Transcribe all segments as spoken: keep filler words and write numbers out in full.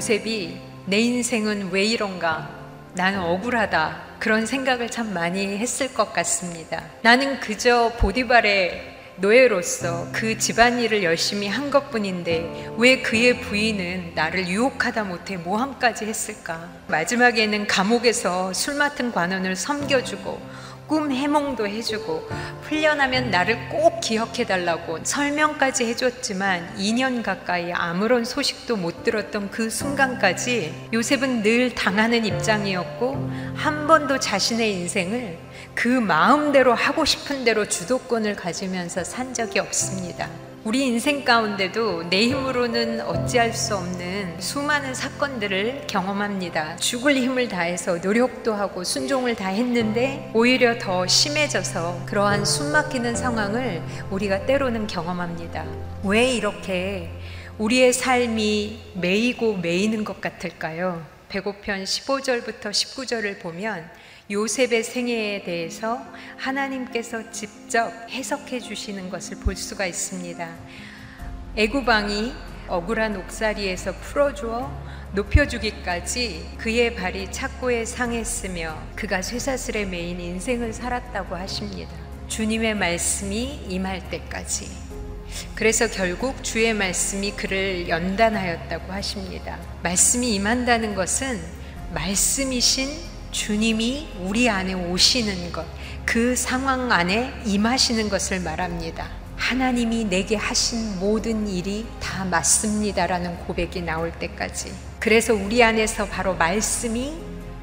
요셉이 내 인생은 왜 이런가, 나는 억울하다, 그런 생각을 참 많이 했을 것 같습니다. 나는 그저 보디발의 노예로서 그 집안일을 열심히 한 것뿐인데 왜 그의 부인은 나를 유혹하다 못해 모함까지 했을까? 마지막에는 감옥에서 술 맡은 관원을 섬겨주고 꿈 해몽도 해주고 훈련하면 나를 꼭 기억해달라고 설명까지 해줬지만 이 년 가까이 아무런 소식도 못 들었던 그 순간까지 요셉은 늘 당하는 입장이었고 한 번도 자신의 인생을 그 마음대로 하고 싶은 대로 주도권을 가지면서 산 적이 없습니다. 우리 인생 가운데도 내 힘으로는 어찌할 수 없는 수많은 사건들을 경험합니다. 죽을 힘을 다해서 노력도 하고 순종을 다했는데 오히려 더 심해져서 그러한 숨막히는 상황을 우리가 때로는 경험합니다. 왜 이렇게 우리의 삶이 매이고 매이는 것 같을까요? 백오 편 십오 절부터 십구 절을 보면 요셉의 생애에 대해서 하나님께서 직접 해석해 주시는 것을 볼 수가 있습니다. 애굽왕이 억울한 옥살이에서 풀어주어 높여주기까지 그의 발이 착고에 상했으며 그가 쇠사슬에 매인 인생을 살았다고 하십니다. 주님의 말씀이 임할 때까지. 그래서 결국 주의 말씀이 그를 연단하였다고 하십니다. 말씀이 임한다는 것은 말씀이신 주님이 우리 안에 오시는 것, 그 상황 안에 임하시는 것을 말합니다. 하나님이 내게 하신 모든 일이 다 맞습니다라는 고백이 나올 때까지. 그래서 우리 안에서 바로 말씀이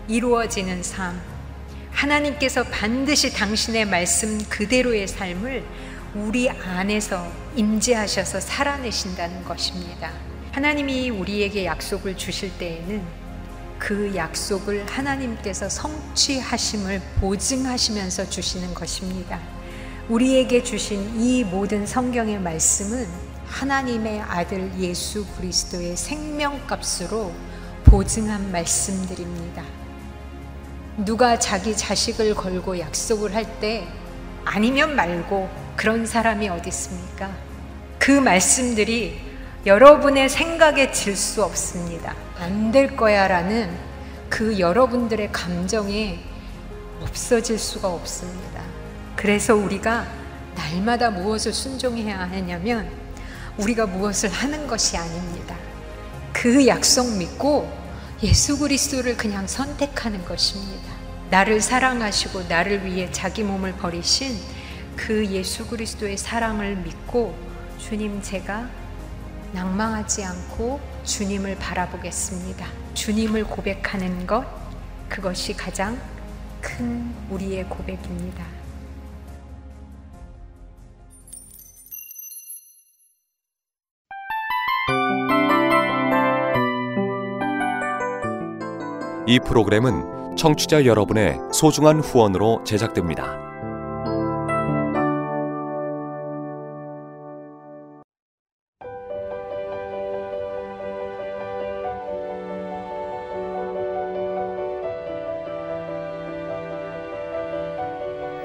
이루어지는 삶, 하나님께서 반드시 당신의 말씀 그대로의 삶을 우리 안에서 임재하셔서 살아내신다는 것입니다. 하나님이 우리에게 약속을 주실 때에는 그 약속을 하나님께서 성취하심을 보증하시면서 주시는 것입니다. 우리에게 주신 이 모든 성경의 말씀은 하나님의 아들 예수 그리스도의 생명값으로 보증한 말씀들입니다. 누가 자기 자식을 걸고 약속을 할 때 아니면 말고 그런 사람이 어디 있습니까? 그 말씀들이 여러분의 생각에 질 수 없습니다. 안 될 거야 라는 그 여러분들의 감정이 없어질 수가 없습니다. 그래서 우리가 날마다 무엇을 순종해야 하냐면 우리가 무엇을 하는 것이 아닙니다. 그 약속 믿고 예수 그리스도를 그냥 선택하는 것입니다. 나를 사랑하시고 나를 위해 자기 몸을 버리신 그 예수 그리스도의 사랑을 믿고 주님 제가 낭망하지 않고 주님을 바라보겠습니다. 주님을 고백하는 것, 그것이 가장 큰 우리의 고백입니다. 이 프로그램은 청취자 여러분의 소중한 후원으로 제작됩니다.